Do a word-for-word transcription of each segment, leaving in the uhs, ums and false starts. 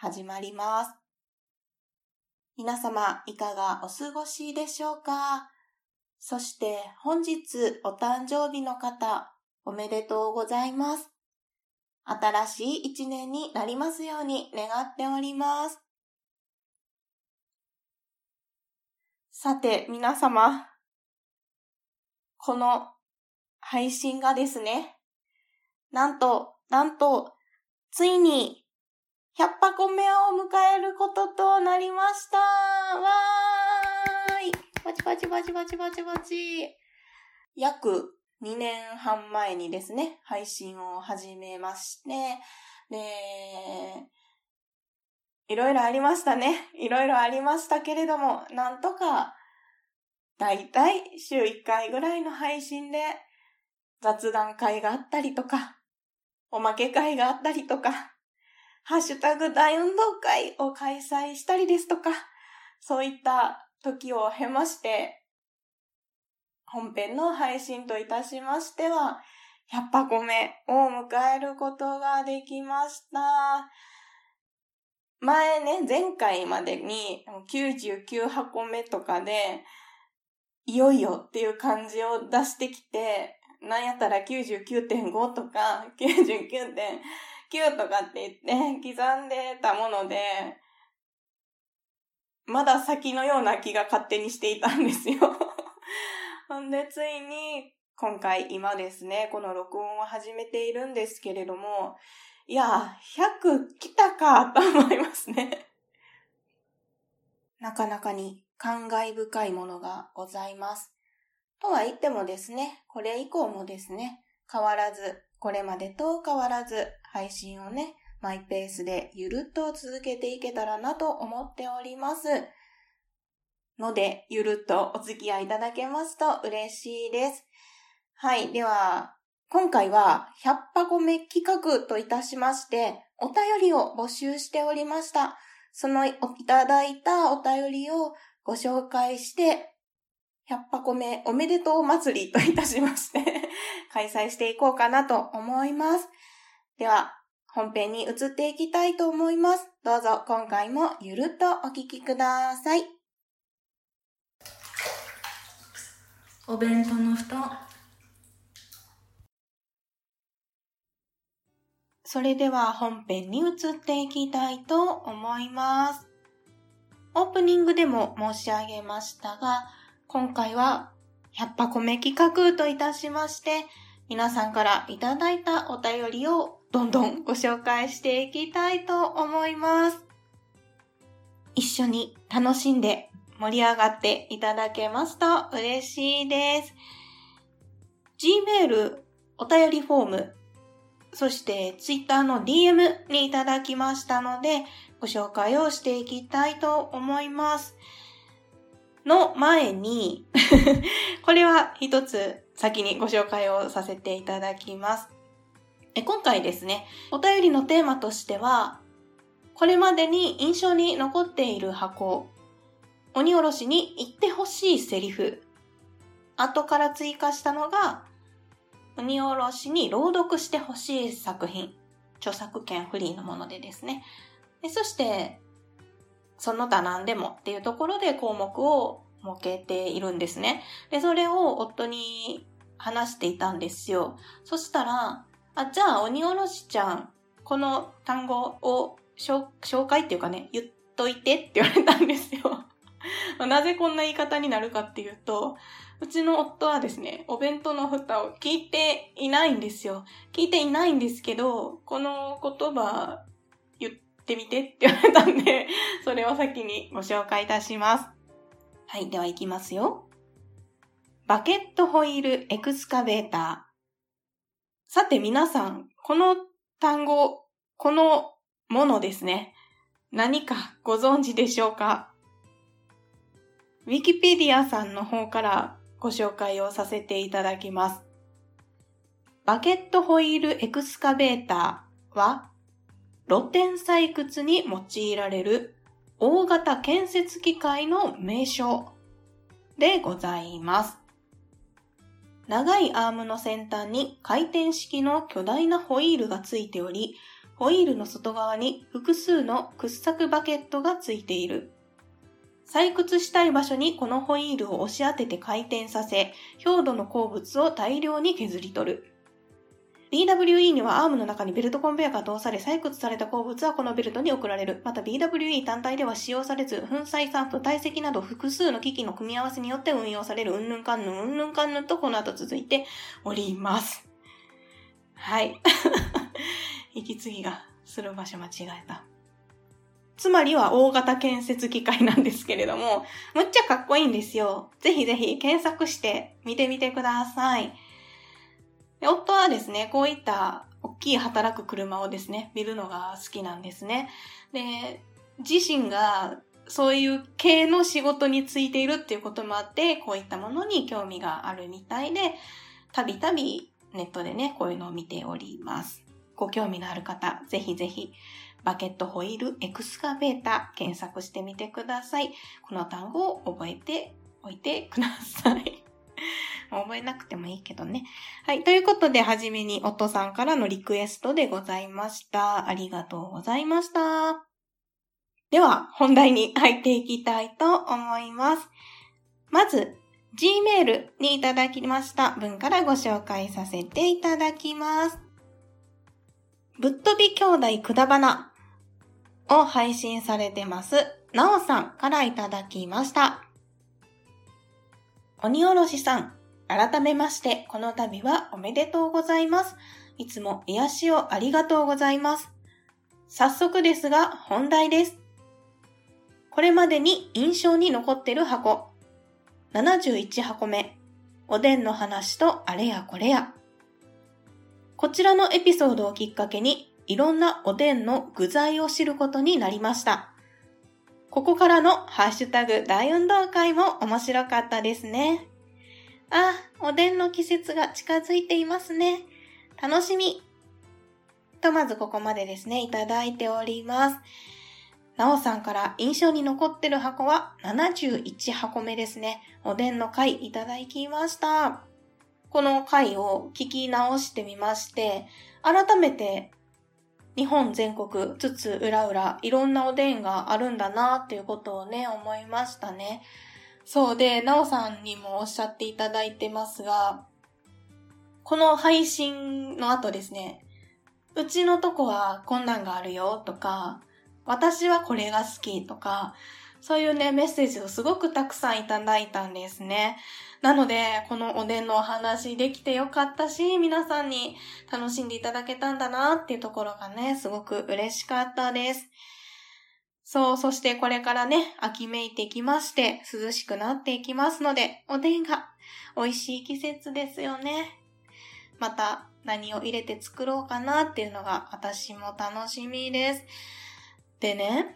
始まります。皆様いかがお過ごしでしょうか。そして本日お誕生日の方、おめでとうございます。新しい一年になりますように願っております。さて皆様、この配信がですね、なんとなんとついにひゃっぱこめを迎えることとなりました。わーい。パチパチパチパチパチパチ。約にねんはん前にですね、配信を始めまして、で、いろいろありましたね。いろいろありましたけれども、なんとか、だいたい週いっかいぐらいの配信で、雑談会があったりとか、おまけ会があったりとか、ハッシュタグ大運動会を開催したりですとか、そういった時を経まして、本編の配信といたしましては、ひゃっぱこめを迎えることができました。前ね、前回までにきゅうじゅうきゅうはこめとかで、いよいよっていう感じを出してきて、なんやったら きゅうじゅうきゅうてんご とか きゅうじゅうきゅうてんきゅう とかって言って刻んでたもので、まだ先のような気が勝手にしていたんですよほんでついに今回今ですね、この録音を始めているんですけれども、いやひゃく来たかと思いますねなかなかに感慨深いものがございます。とは言ってもですね、これ以降もですね、変わらず、これまでと変わらず、配信をね、マイペースでゆるっと続けていけたらなと思っております。ので、ゆるっとお付き合いいただけますと嬉しいです。はい、では、今回はひゃっぱこめ企画といたしまして、お便りを募集しておりました。そのいただいたお便りをご紹介して、ひゃっぱこめおめでとう祭りといたしまして開催していこうかなと思います。では本編に移っていきたいと思います。どうぞ今回もゆるっとお聞きください。お弁当の蓋。それでは本編に移っていきたいと思います。オープニングでも申し上げましたが、今回はひゃっぱこめ企画といたしまして、皆さんからいただいたお便りをどんどんご紹介していきたいと思います。一緒に楽しんで盛り上がっていただけますと嬉しいです。Gmail お便りフォーム、そして Twitter の ディーエム にいただきましたので、ご紹介をしていきたいと思います。の前にこれは一つ先にご紹介をさせていただきます。え今回ですね、お便りのテーマとしては、これまでに印象に残っている箱、鬼おろしに言ってほしいセリフ、後から追加したのが鬼おろしに朗読してほしい作品、著作権フリーのものでですね、でそしてその他何でもっていうところで項目を設けているんですね。で、それを夫に話していたんですよ。そしたら、あ、じゃあ鬼おろしちゃん、この単語を紹介っていうかね、言っといてって言われたんですよ。なぜこんな言い方になるかっていうと、うちの夫はですね、お弁当の蓋を聞いていないんですよ。聞いていないんですけど、この言葉、ってみてって言われたんで、それを先にご紹介いたします。はい、では行きますよ。バケットホイールエクスカベーター。さて皆さん、この単語、このものですね。何かご存知でしょうか。ウィキペディアさんの方からご紹介をさせていただきます。バケットホイールエクスカベーターは、露天採掘に用いられる大型建設機械の名称でございます。長いアームの先端に回転式の巨大なホイールがついており、ホイールの外側に複数の掘削バケットがついている。採掘したい場所にこのホイールを押し当てて回転させ、表土の鉱物を大量に削り取る。ビーダブリューイー にはアームの中にベルトコンベヤが通され、採掘された鉱物はこのベルトに送られる。また ビーダブリューイー 単体では使用されず、粉砕散布、堆積など複数の機器の組み合わせによって運用される、うんぬんかんぬん、うんぬんかんぬんとこの後続いております。はい。息継ぎがする場所間違えた。つまりは大型建設機械なんですけれども、むっちゃかっこいいんですよ。ぜひぜひ検索して見てみてください。夫はですね、こういった大きい働く車をですね、見るのが好きなんですね。で、自身がそういう系の仕事に就いているっていうこともあって、こういったものに興味があるみたいで、たびたびネットでね、こういうのを見ております。ご興味のある方、ぜひぜひ。バケットホイールエクスカベーター検索してみてください。この単語を覚えておいてください。覚えなくてもいいけどね。はい。ということで、はじめに夫さんからのリクエストでございました。ありがとうございました。では、本題に入っていきたいと思います。まず、Gmail にいただきました文からご紹介させていただきます。ぶっ飛び兄弟くだばなを配信されてますなおさんからいただきました。鬼おろしさん、改めましてこの度はおめでとうございます。いつも癒しをありがとうございます。早速ですが本題です。これまでに印象に残ってる箱ななじゅういちはこめ、おでんの話とあれやこれや。こちらのエピソードをきっかけにいろんなおでんの具材を知ることになりました。ここからのハッシュタグ大運動会も面白かったですね。あ、おでんの季節が近づいていますね。楽しみ。とまずここまでですね、いただいております。なおさんから印象に残ってる箱はななじゅういちはこめですね。おでんの回いただきました。この回を聞き直してみまして、改めて日本全国つつ裏裏いろんなおでんがあるんだなっていうことをね、思いましたね。そうで、なおさんにもおっしゃっていただいてますが、この配信の後ですね、うちのとこはこんなんがあるよとか、私はこれが好きとか、そういうね、メッセージをすごくたくさんいただいたんですね。なので、このおでんのお話できてよかったし、皆さんに楽しんでいただけたんだなっていうところがね、すごく嬉しかったです。そう、そしてこれからね、秋めいてきまして、涼しくなっていきますので、おでんが美味しい季節ですよね。また、何を入れて作ろうかなっていうのが、私も楽しみです。でね、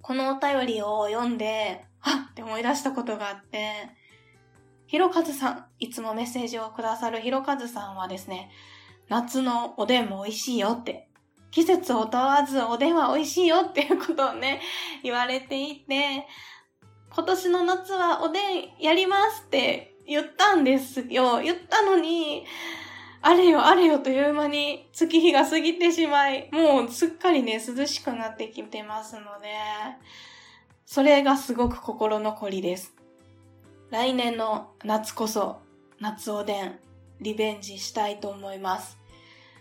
このお便りを読んで、あって思い出したことがあって、ひろかずさん、いつもメッセージをくださるひろかずさんはですね、夏のおでんも美味しいよって、季節を問わずおでんは美味しいよっていうことをね、言われていて、今年の夏はおでんやりますって言ったんですよ。言ったのに、あれよあれよという間に月日が過ぎてしまい、もうすっかりね、涼しくなってきてますので、それがすごく心残りです。来年の夏こそ、夏おでん、リベンジしたいと思います。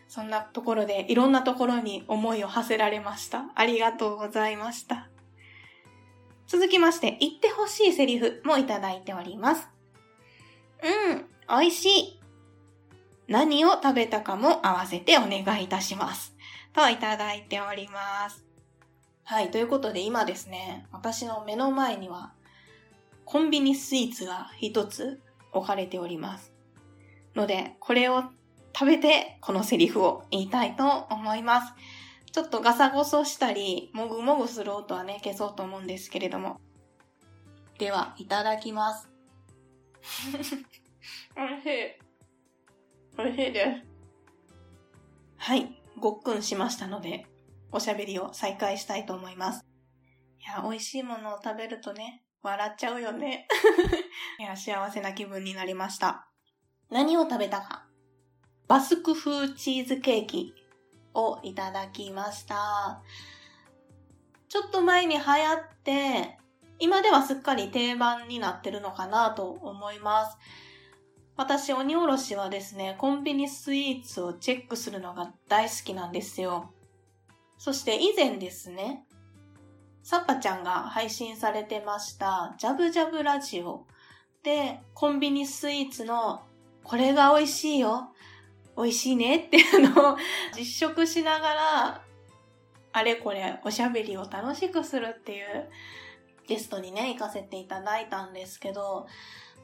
そんなところで、いろんなところに思いを馳せられました。ありがとうございました。続きまして、言ってほしいセリフもいただいております。うん、美味しい。何を食べたかも合わせてお願いいたしますといただいております。はい。ということで、今ですね、私の目の前にはコンビニスイーツが一つ置かれておりますので、これを食べてこのセリフを言いたいと思います。ちょっとガサゴソしたりもぐもぐする音はね消そうと思うんですけれども、ではいただきます。おいしい、おいしいです。はい、ごっくんしましたのでおしゃべりを再開したいと思います。いや、おいしいものを食べるとね笑っちゃうよね。いや、幸せな気分になりました。何を食べたか、バスク風チーズケーキをいただきました。ちょっと前に流行って今ではすっかり定番になってるのかなと思います。私、鬼おろしはですねコンビニスイーツをチェックするのが大好きなんですよ。そして以前ですねサッパちゃんが配信されてましたジャブジャブラジオでコンビニスイーツのこれが美味しいよ、美味しいねっていうのを実食しながらあれこれおしゃべりを楽しくするっていうゲストにね行かせていただいたんですけど、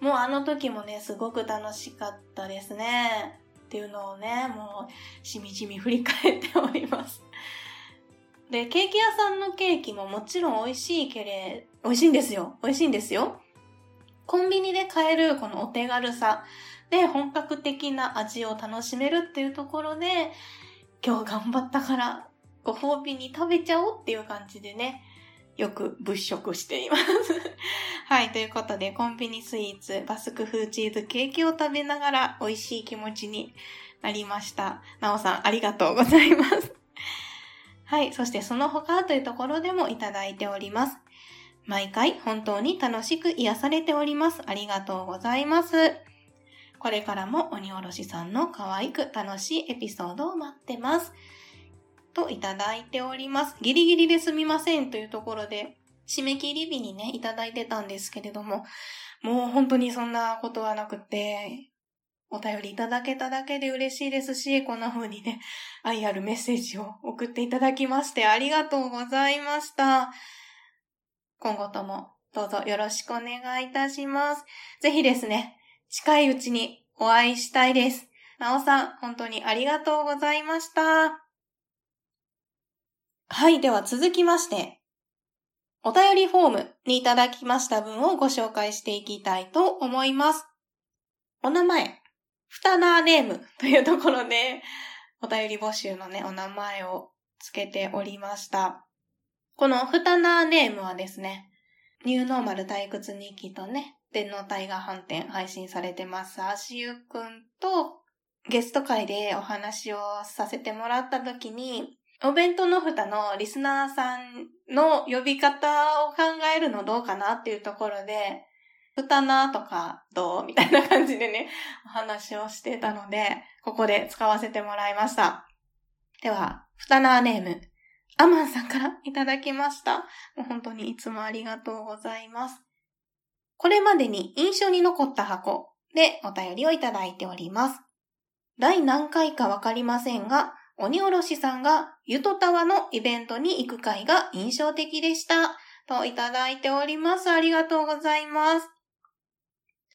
もうあの時もねすごく楽しかったですねっていうのをねもうしみじみ振り返っております。で、ケーキ屋さんのケーキももちろん美味しいけれ美味しいんですよ美味しいんですよコンビニで買えるこのお手軽さで本格的な味を楽しめるっていうところで、今日頑張ったからご褒美に食べちゃおうっていう感じでねよく物色しています。はい、ということでコンビニスイーツバスク風チーズケーキを食べながら美味しい気持ちになりました。なおさんありがとうございます。はい、そしてその他というところでもいただいております。毎回本当に楽しく癒されております。ありがとうございます。これからも鬼おろしさんの可愛く楽しいエピソードを待ってますといただいております。ギリギリですみませんというところで締め切り日にねいただいてたんですけれども、もう本当にそんなことはなくてお便りいただけただけで嬉しいですし、こんな風にね愛あるメッセージを送っていただきましてありがとうございました。今後ともどうぞよろしくお願いいたします。ぜひですね近いうちにお会いしたいです。なおさん本当にありがとうございました。はい、では続きましてお便りフォームにいただきました文をご紹介していきたいと思います。お名前フタナーネームというところでお便り募集のねお名前をつけておりました。このフタナーネームはですねニューノーマル退屈日記とね天皇大河反転配信されてます足湯くんとゲスト会でお話をさせてもらった時にお弁当の蓋のリスナーさんの呼び方を考えるのどうかなっていうところで、蓋なとかどうみたいな感じでね、お話をしてたので、ここで使わせてもらいました。では、蓋なネーム、アマンさんからいただきました。もう本当にいつもありがとうございます。これまでに印象に残った箱でお便りをいただいております。第何回かわかりませんが、鬼おろしさんがゆとたわのイベントに行く回が印象的でしたといただいております。ありがとうございます。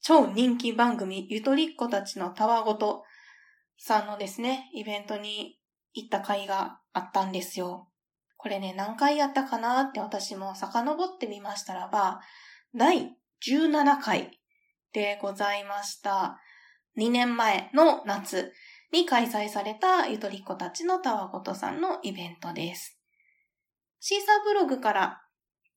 超人気番組ゆとりっ子たちのたわごとさんのですねイベントに行った回があったんですよ。これね何回やったかなって私も遡ってみましたらばだいじゅうななかいでございました。にねんまえの夏に開催されたゆとりっ子たちのたわごとさんのイベントです。シーサーブログから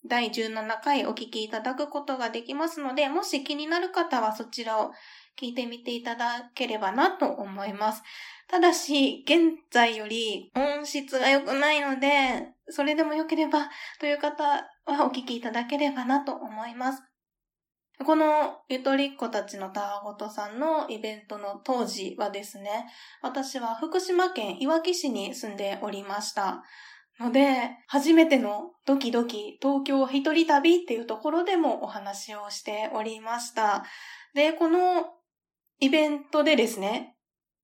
だいじゅうななかいお聞きいただくことができますので、もし気になる方はそちらを聞いてみていただければなと思います。ただし、現在より音質が良くないので、それでも良ければという方はお聞きいただければなと思います。このゆとりっ子たちのたわごとさんのイベントの当時はですね、私は福島県いわき市に住んでおりましたので、初めてのドキドキ東京一人旅っていうところでもお話をしておりました。で、このイベントでですね、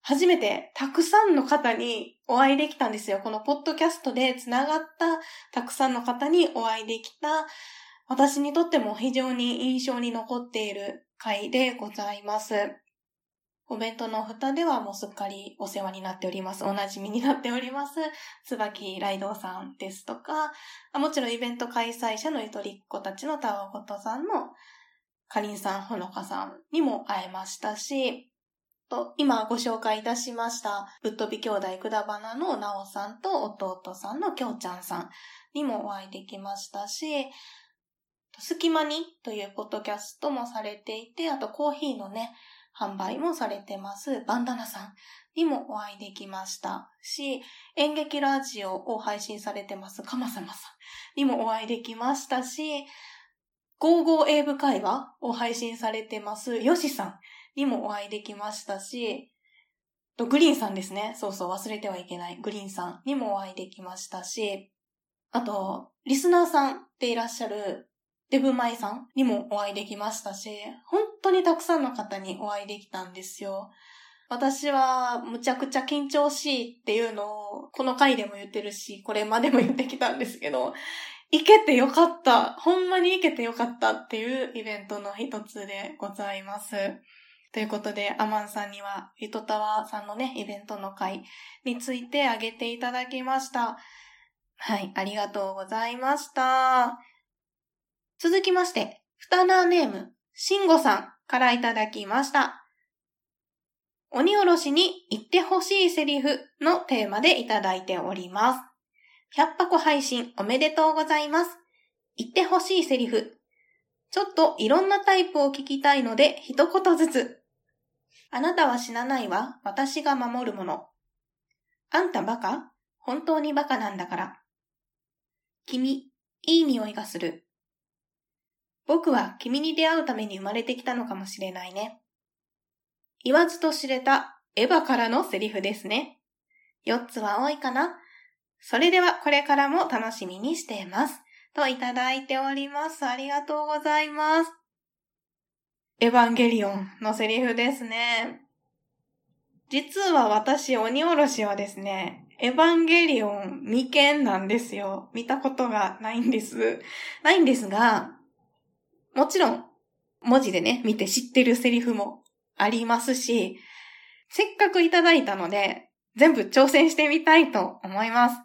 初めてたくさんの方にお会いできたんですよ。このポッドキャストでつながったたくさんの方にお会いできた、私にとっても非常に印象に残っている回でございます。お弁当の蓋ではもうすっかりお世話になっております。おなじみになっております。椿雷道さんですとか、あ、もちろんイベント開催者のゆとりっ子たちのたわごとさんのかりんさん、ほのかさんにも会えましたし、と今ご紹介いたしましたぶっ飛び兄弟くだばなのなおさんと弟さんのきょうちゃんさんにもお会いできましたし、すきまにというポッドキャストもされていて、あとコーヒーのね、販売もされてますバンダナさんにもお会いできましたし、演劇ラジオを配信されてますかまさまさんにもお会いできましたし、ゴーゴー英語会話を配信されてますヨシさんにもお会いできましたし、とグリーンさんですね、そうそう忘れてはいけないグリーンさんにもお会いできましたし、あとリスナーさんでいらっしゃるデブマイさんにもお会いできましたし、本当にたくさんの方にお会いできたんですよ。私はむちゃくちゃ緊張しいっていうのをこの回でも言ってるし、これまでも言ってきたんですけど、行けてよかった、ほんまに行けてよかったっていうイベントの一つでございます。ということで、アマンさんにはゆとたわさんのね、イベントの回について挙げていただきました。はい、ありがとうございました。続きまして、フタナーネーム、しんごさんからいただきました。鬼おろしに言ってほしいセリフのテーマでいただいております。ひゃっぱこ配信おめでとうございます。言ってほしいセリフ。ちょっといろんなタイプを聞きたいので一言ずつ。あなたは死なないわ。私が守るもの。あんたバカ？本当にバカなんだから。君、いい匂いがする。僕は君に出会うために生まれてきたのかもしれないね。言わずと知れたエヴァからのセリフですね。よっつは多いかな。それではこれからも楽しみにしています。といただいております。ありがとうございます。エヴァンゲリオンのセリフですね。実は私、鬼おろしはですね、エヴァンゲリオン未見なんですよ。見たことがないんです。ないんですが、もちろん、文字でね、見て知ってるセリフもありますし、せっかくいただいたので、全部挑戦してみたいと思います。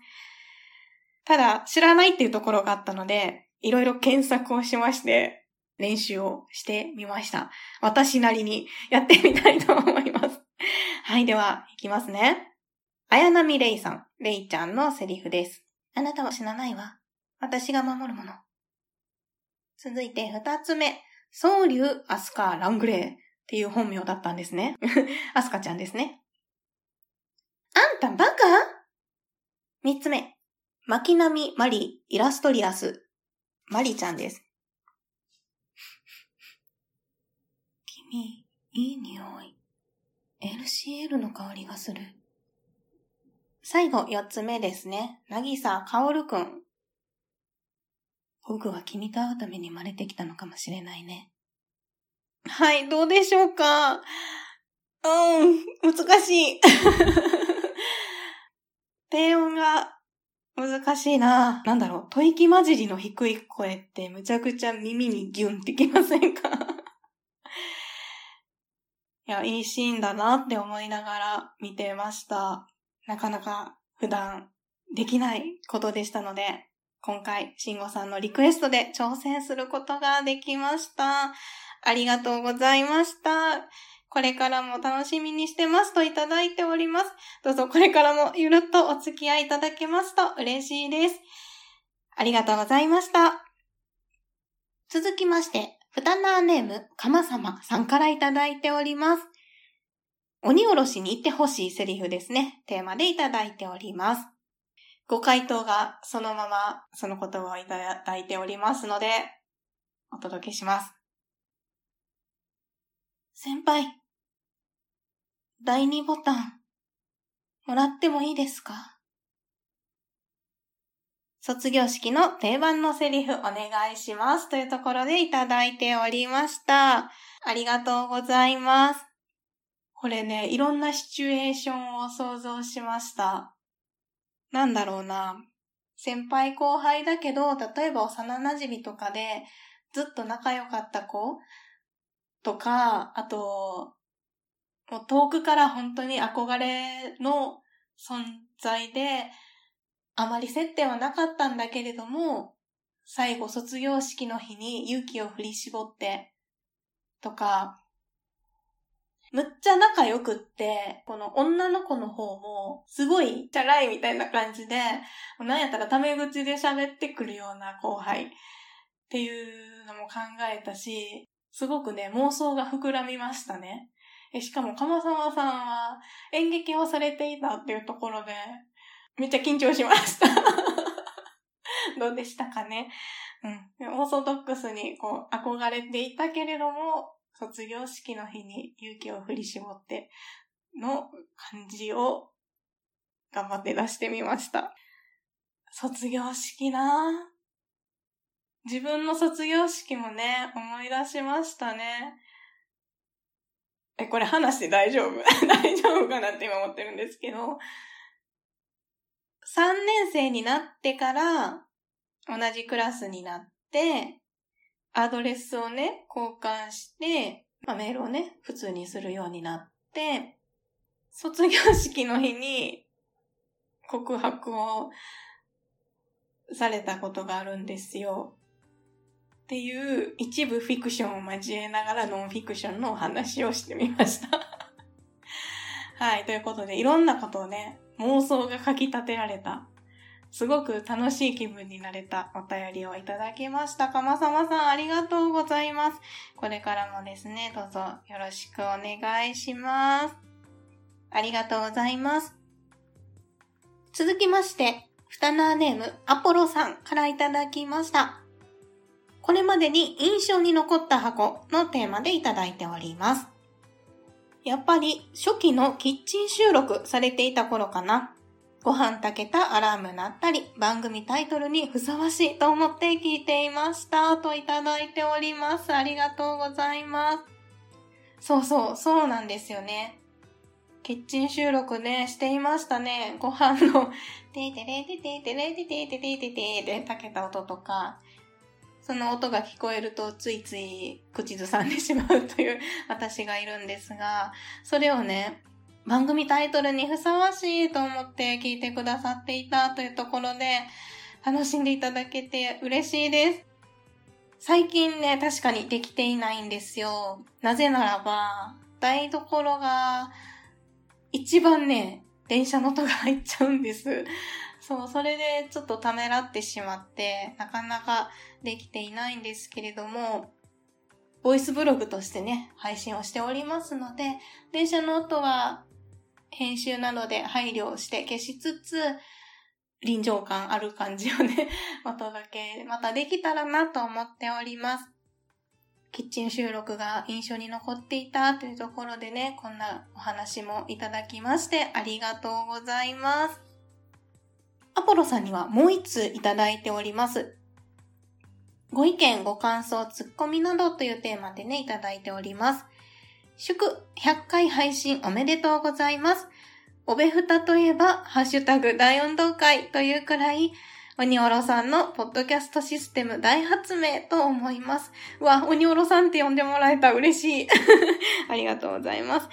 ただ、知らないっていうところがあったので、いろいろ検索をしまして、練習をしてみました。私なりにやってみたいと思います。はい、では、いきますね。綾波レイさん、レイちゃんのセリフです。あなたは死なないわ。私が守るもの。続いて二つ目、蒼龍アスカ・ラングレーっていう本名だったんですね。アスカちゃんですね。あんたバカ？三つ目、巻波マリイラストリアス、マリちゃんです。君、いい匂い。エルシーエル の香りがする。最後、四つ目ですね。渚薫くん。僕は君と会うために生まれてきたのかもしれないね。はい、どうでしょうか。うん、難しい。低音が難しいな。なんだろう、吐息混じりの低い声ってむちゃくちゃ耳にギュンってきませんか？いや、いいシーンだなって思いながら見てました。なかなか普段できないことでしたので、今回、しんごさんのリクエストで挑戦することができました。ありがとうございました。これからも楽しみにしてますといただいております。どうぞこれからもゆるっとお付き合いいただけますと嬉しいです。ありがとうございました。続きまして、ふたなーネームかまさまさんからいただいております。鬼おろしに言ってほしいセリフですね。テーマでいただいております。ご回答がそのままその言葉をいただいておりますので、お届けします。先輩、第二ボタン、もらってもいいですか？卒業式の定番のセリフお願いしますというところでいただいておりました。ありがとうございます。これね、いろんなシチュエーションを想像しました。なんだろうな、先輩後輩だけど、例えば幼馴染とかでずっと仲良かった子とか、あともう遠くから本当に憧れの存在で、あまり接点はなかったんだけれども、最後卒業式の日に勇気を振り絞ってとか、むっちゃ仲良くって、この女の子の方もすごいチャラいみたいな感じで、なんやったらタメ口で喋ってくるような後輩っていうのも考えたし、すごくね、妄想が膨らみましたね。えしかも鎌沢さんは演劇をされていたっていうところで、めっちゃ緊張しました。どうでしたかね。うん、オーソドックスにこう憧れていたけれども、卒業式の日に勇気を振り絞っての感じを頑張って出してみました。卒業式なぁ。自分の卒業式もね、思い出しましたね。え、これ話して大丈夫大丈夫かなって今思ってるんですけど、さんねん生になってから同じクラスになって、アドレスをね、交換して、まあ、メールをね、普通にするようになって、卒業式の日に告白をされたことがあるんですよ。っていう一部フィクションを交えながらノンフィクションのお話をしてみました。はい、ということでいろんなことをね、妄想がかき立てられた。すごく楽しい気分になれたお便りをいただきました。鎌沢さん、ありがとうございます。これからもですね、どうぞよろしくお願いします。ありがとうございます。続きまして、フタナーネームアポロさんからいただきました。これまでに印象に残った箱のテーマでいただいております。やっぱり初期のキッチン収録されていた頃かな。ご飯炊けたアラーム鳴ったり、番組タイトルにふさわしいと思って聞いていましたといただいております。ありがとうございます。そうそう、そうなんですよね。キッチン収録ね、していましたね。ご飯のテーテレテテテレテテテテテテで炊けた音とか、その音が聞こえるとついつい口ずさんでしまうという私がいるんですが、それをね、番組タイトルにふさわしいと思って聞いてくださっていたというところで楽しんでいただけて嬉しいです。最近ね、確かにできていないんですよ。なぜならば、台所が一番ね、電車の音が入っちゃうんです。そう、それでちょっとためらってしまって、なかなかできていないんですけれども、ボイスブログとしてね、配信をしておりますので、電車の音は編集などで配慮して消しつつ、臨場感ある感じをね、お届け、またできたらなと思っております。キッチン収録が印象に残っていたというところでね、こんなお話もいただきましてありがとうございます。アポロさんにはもうひとついただいております。ご意見、ご感想、ツッコミなどというテーマでね、いただいております。祝ひゃっかい配信おめでとうございます。おべふたといえば、ハッシュタグ大運動会というくらい、鬼おろさんのポッドキャストシステム大発明と思います。うわ、鬼おろさんって呼んでもらえた、嬉しい。ありがとうございます。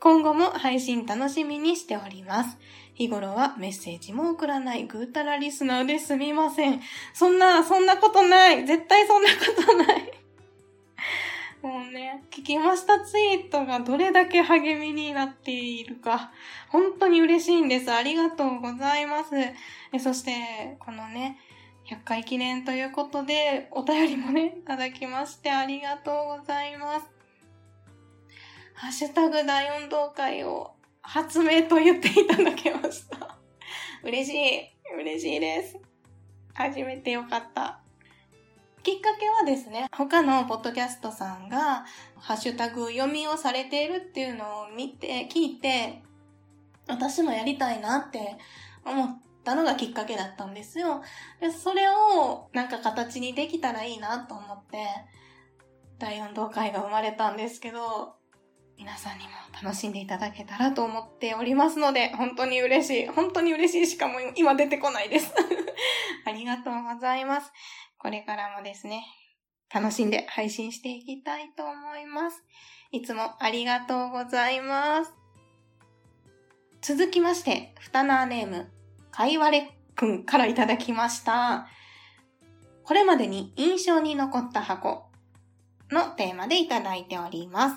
今後も配信楽しみにしております。日頃はメッセージも送らないぐうたらリスナーですみません。そんな、そんなことない。絶対そんなことない。もうね、聞きましたツイートがどれだけ励みになっているか。本当に嬉しいんです。ありがとうございます。えそして、このね、ひゃっかい記念ということで、お便りもね、いただきましてありがとうございます。ハッシュタグ大運動会を発明と言っていただけました。嬉しい。嬉しいです。初めてよかった。きっかけはですね、他のポッドキャストさんがハッシュタグ読みをされているっていうのを見て、聞いて、私もやりたいなって思ったのがきっかけだったんですよ。で、それをなんか形にできたらいいなと思って、大運動会が生まれたんですけど、皆さんにも楽しんでいただけたらと思っておりますので、本当に嬉しい。本当に嬉しいしかも今出てこないです。ありがとうございます。これからもですね、楽しんで配信していきたいと思います。いつもありがとうございます。続きまして、フタナーネーム、かいわれくんからいただきました。これまでに印象に残った箱のテーマでいただいております。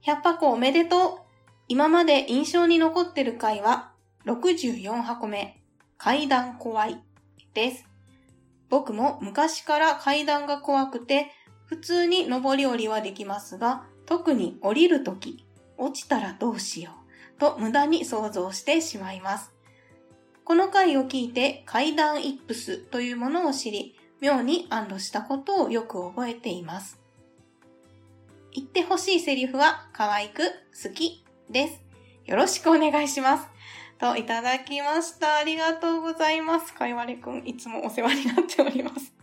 ひゃっぱこおめでとう。今まで印象に残ってる回はろくじゅうよんはこめ、階段怖いです。僕も昔から階段が怖くて、普通に上り下りはできますが、特に降りるとき、落ちたらどうしようと無駄に想像してしまいます。この回を聞いて階段イップスというものを知り、妙に安堵したことをよく覚えています。言ってほしいセリフは可愛く好きです。よろしくお願いします。といただきました。ありがとうございます。かいわれくん、いつもお世話になっております。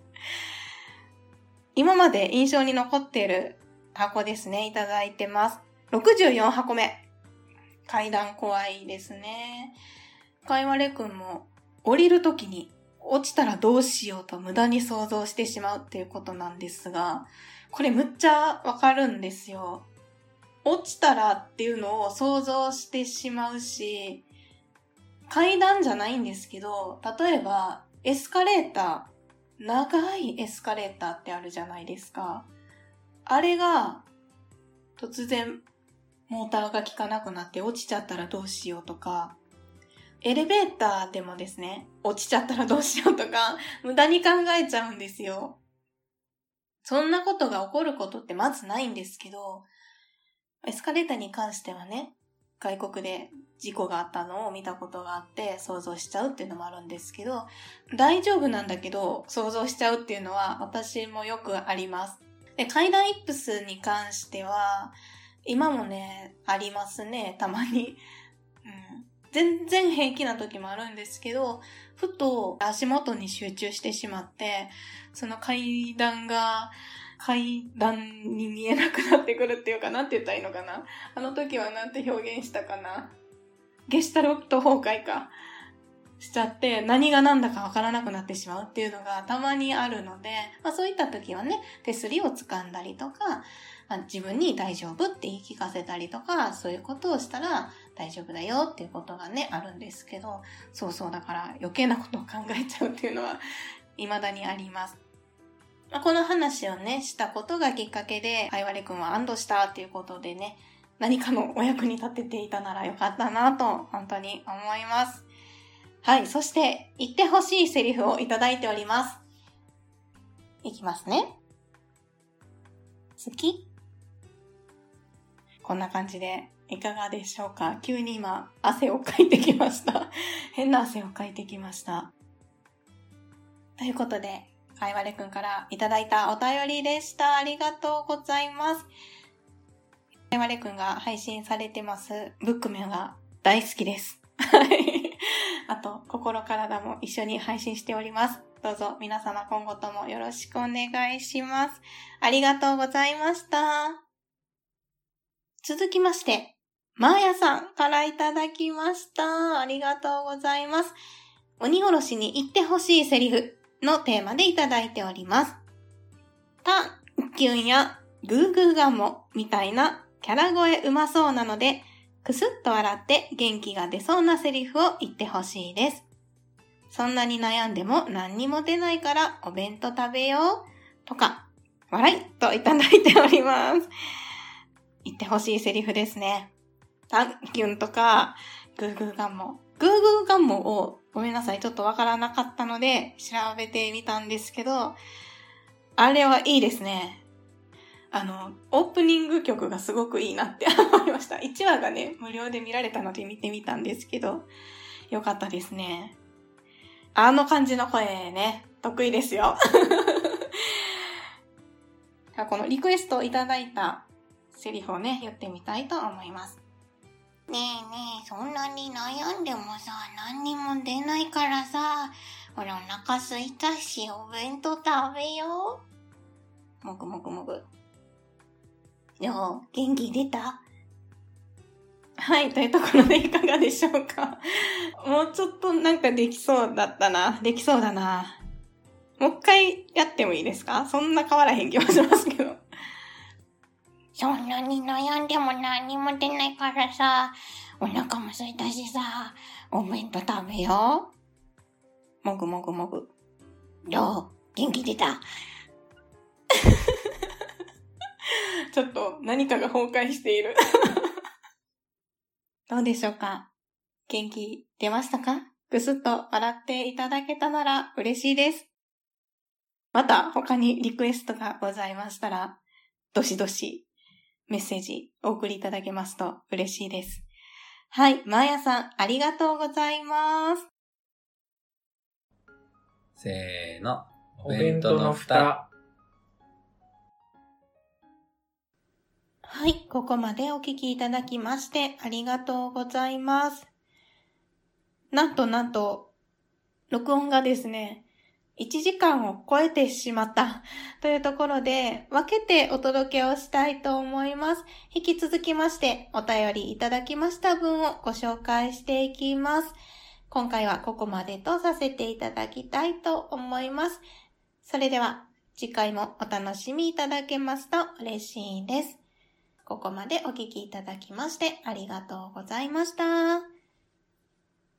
今まで印象に残っている箱ですね。いただいてます。ろくじゅうよんはこめ。階段怖いですね。かいわれくんも降りるときに落ちたらどうしようと無駄に想像してしまうっていうことなんですが、これむっちゃわかるんですよ。落ちたらっていうのを想像してしまうし、階段じゃないんですけど、例えばエスカレーター、長いエスカレーターってあるじゃないですか。あれが突然モーターが効かなくなって落ちちゃったらどうしようとか、エレベーターでもですね、落ちちゃったらどうしようとか、無駄に考えちゃうんですよ。そんなことが起こることってまずないんですけど、エスカレーターに関してはね、外国で事故があったのを見たことがあって想像しちゃうっていうのもあるんですけど、大丈夫なんだけど想像しちゃうっていうのは私もよくあります。で、階段イップスに関しては、今もね、ありますね、たまに。うん全然平気な時もあるんですけど、ふと足元に集中してしまって、その階段が階段に見えなくなってくるっていうか、なんて言ったらいいのかな。あの時はなんて表現したかな。ゲシュタルト崩壊かしちゃって、何が何だかわからなくなってしまうっていうのがたまにあるので、まあそういった時はね、手すりを掴んだりとか、まあ、自分に大丈夫って言い聞かせたりとか、そういうことをしたら、大丈夫だよっていうことがね、あるんですけど、そうそう、だから余計なことを考えちゃうっていうのは未だにあります。まあ、この話をね、したことがきっかけで、かいわれくんは安堵したっていうことでね、何かのお役に立てていたならよかったなと、本当に思います。はい、そして、言ってほしいセリフをいただいております。いきますね。好き？こんな感じで、いかがでしょうか。急に今、汗をかいてきました。変な汗をかいてきました。ということで、かいわれくんからいただいたお便りでした。ありがとうございます。かいわれくんが配信されてます、ブックメンが大好きです。はい。あと、心体も一緒に配信しております。どうぞ皆様今後ともよろしくお願いします。ありがとうございました。続きまして、マーヤさんからいただきました。ありがとうございます。鬼おろしに言ってほしいセリフのテーマでいただいております。タンキュンやグーグーガンモみたいなキャラ声うまそうなので、くすっと笑って元気が出そうなセリフを言ってほしいです。そんなに悩んでも何にも出ないからお弁当食べようとか、笑いといただいております。言ってほしいセリフですね。タンキュンとか、グーグーガンモ。グーグーガンモを、ごめんなさい、ちょっとわからなかったので、調べてみたんですけど、あれはいいですね。あの、オープニング曲がすごくいいなって思いました。いちわがね、無料で見られたので見てみたんですけど、よかったですね。あの感じの声ね、得意ですよ。このリクエストをいただいたセリフをね、言ってみたいと思います。ねえねえ、そんなに悩んでもさ、何にも出ないからさ、ほらお腹すいたし、お弁当食べよう。もぐもぐもぐ。どう？元気出た？はい、というところでいかがでしょうか。もうちょっとなんかできそうだったな。できそうだな。もう一回やってもいいですか？そんな変わらへん気はしますけど。そんなに悩んでも何も出ないからさ、お腹も空いたしさ、お弁当食べよう。もぐもぐもぐ。どう？元気出た？ちょっと何かが崩壊している。どうでしょうか？元気出ましたか？ぐすっと笑っていただけたなら嬉しいです。また他にリクエストがございましたら、どしどしメッセージお送りいただけますと嬉しいです。はい、まーやさんありがとうございます。せーの、お弁当の蓋。はい、ここまでお聞きいただきましてありがとうございます。なんとなんと、録音がですね、いちじかんを超えてしまったというところで、分けてお届けをしたいと思います。引き続きまして、お便りいただきました分をご紹介していきます。今回はここまでとさせていただきたいと思います。それでは、次回もお楽しみいただけますと嬉しいです。ここまでお聞きいただきましてありがとうございました。